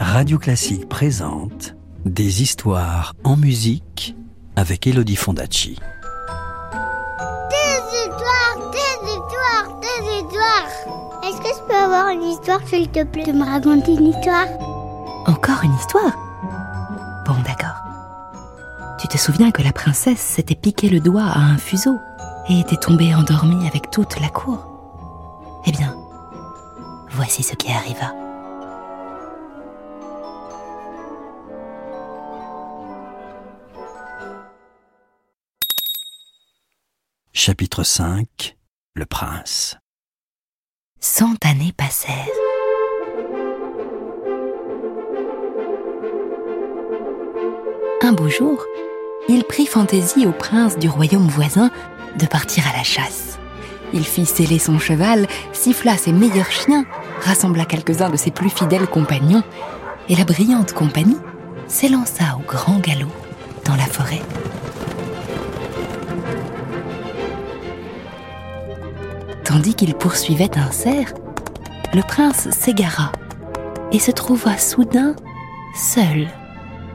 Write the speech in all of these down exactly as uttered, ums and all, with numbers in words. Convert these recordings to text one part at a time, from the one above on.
Radio Classique présente des histoires en musique avec Elodie Fondacci. Des histoires, des histoires, des histoires. Est-ce que je peux avoir une histoire, s'il te plaît? Tu me racontes une histoire? Encore une histoire? Bon, d'accord. Tu te souviens que la princesse s'était piqué le doigt à un fuseau et était tombée endormie avec toute la cour? Eh bien, voici ce qui arriva. Chapitre cinq. Le prince. Cent années passèrent. Un beau jour, il prit fantaisie au prince du royaume voisin de partir à la chasse. Il fit seller son cheval, siffla ses meilleurs chiens, rassembla quelques-uns de ses plus fidèles compagnons, et la brillante compagnie s'élança au grand galop dans la forêt. Tandis qu'il poursuivait un cerf, le prince s'égara et se trouva soudain seul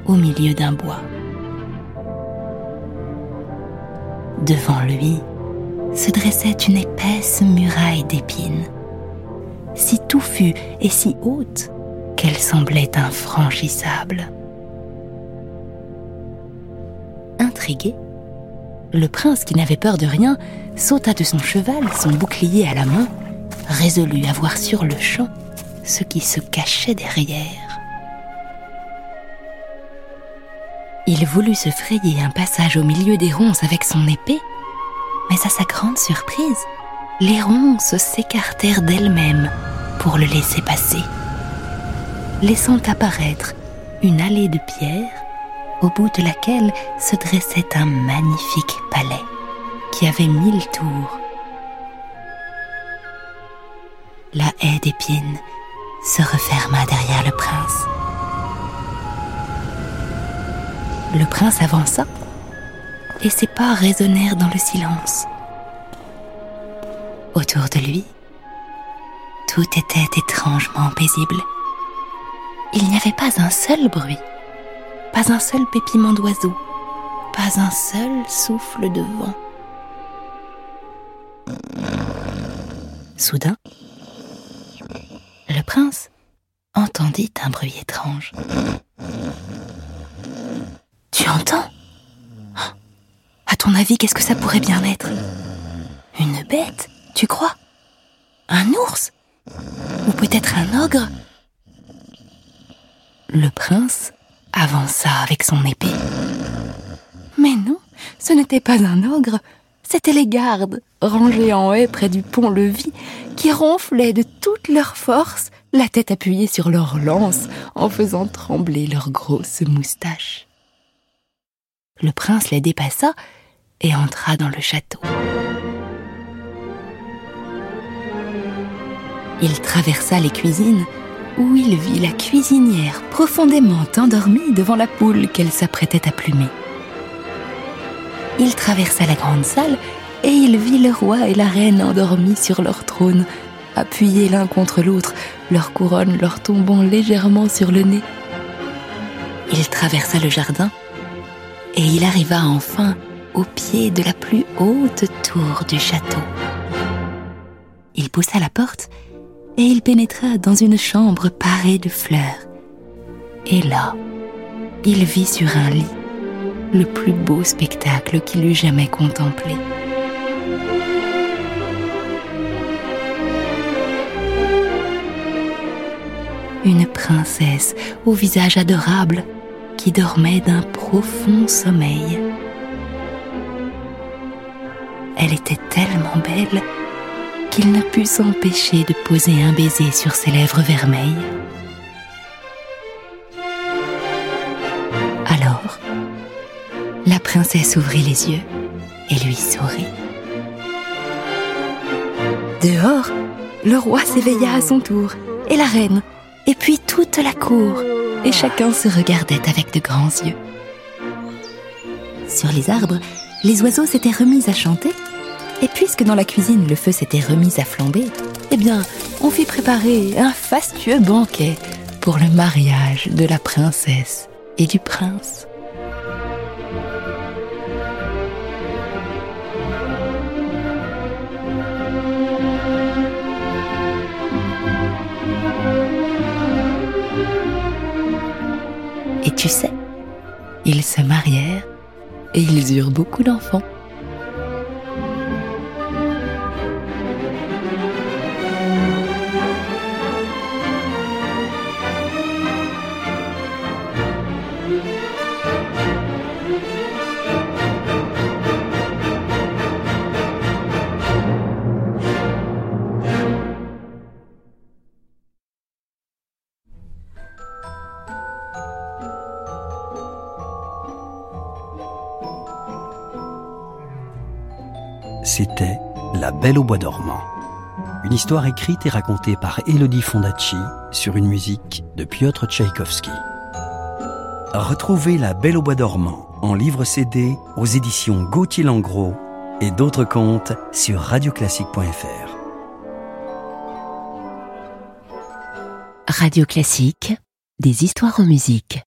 au milieu d'un bois. Devant lui se dressait une épaisse muraille d'épines, si touffue et si haute qu'elle semblait infranchissable. Intrigué, le prince, qui n'avait peur de rien, sauta de son cheval, son bouclier à la main, résolu à voir sur le champ ce qui se cachait derrière. Il voulut se frayer un passage au milieu des ronces avec son épée, mais à sa grande surprise, les ronces s'écartèrent d'elles-mêmes pour le laisser passer, laissant apparaître une allée de pierre, au bout de laquelle se dressait un magnifique palais qui avait mille tours. La haie d'épines se referma derrière le prince. Le prince avança et ses pas résonnèrent dans le silence. Autour de lui, tout était étrangement paisible. Il n'y avait pas un seul bruit. Pas un seul pépiment d'oiseau, pas un seul souffle de vent. Soudain, le prince entendit un bruit étrange. « Tu entends ? À ton avis, qu'est-ce que ça pourrait bien être ? Une bête, tu crois ? Un ours ? Ou peut-être un ogre ?» Le prince avança avec son épée. Mais non, ce n'était pas un ogre, c'étaient les gardes, rangés en haie près du pont-levis, qui ronflaient de toute leur force, la tête appuyée sur leurs lances, en faisant trembler leurs grosses moustaches. Le prince les dépassa et entra dans le château. Il traversa les cuisines, où il vit la cuisinière profondément endormie devant la poule qu'elle s'apprêtait à plumer. Il traversa la grande salle et il vit le roi et la reine endormis sur leur trône, appuyés l'un contre l'autre, leurs couronnes leur tombant légèrement sur le nez. Il traversa le jardin et il arriva enfin au pied de la plus haute tour du château. Il poussa la porte et il pénétra dans une chambre parée de fleurs. Et là, il vit sur un lit le plus beau spectacle qu'il eût jamais contemplé. Une princesse au visage adorable qui dormait d'un profond sommeil. Elle était tellement belle qu'il ne put s'empêcher de poser un baiser sur ses lèvres vermeilles. Alors, la princesse ouvrit les yeux et lui sourit. Dehors, le roi s'éveilla à son tour, et la reine, et puis toute la cour, et chacun se regardait avec de grands yeux. Sur les arbres, les oiseaux s'étaient remis à chanter. Et puisque dans la cuisine, le feu s'était remis à flamber, eh bien, on fit préparer un fastueux banquet pour le mariage de la princesse et du prince. Et tu sais, ils se marièrent et ils eurent beaucoup d'enfants. C'était La Belle au bois dormant, une histoire écrite et racontée par Elodie Fondacci sur une musique de Piotr Tchaïkovski. Retrouvez La Belle au bois dormant en livre C D aux éditions Gauthier Langros et d'autres contes sur radio classique point f r. Radio Classique, des histoires en musique.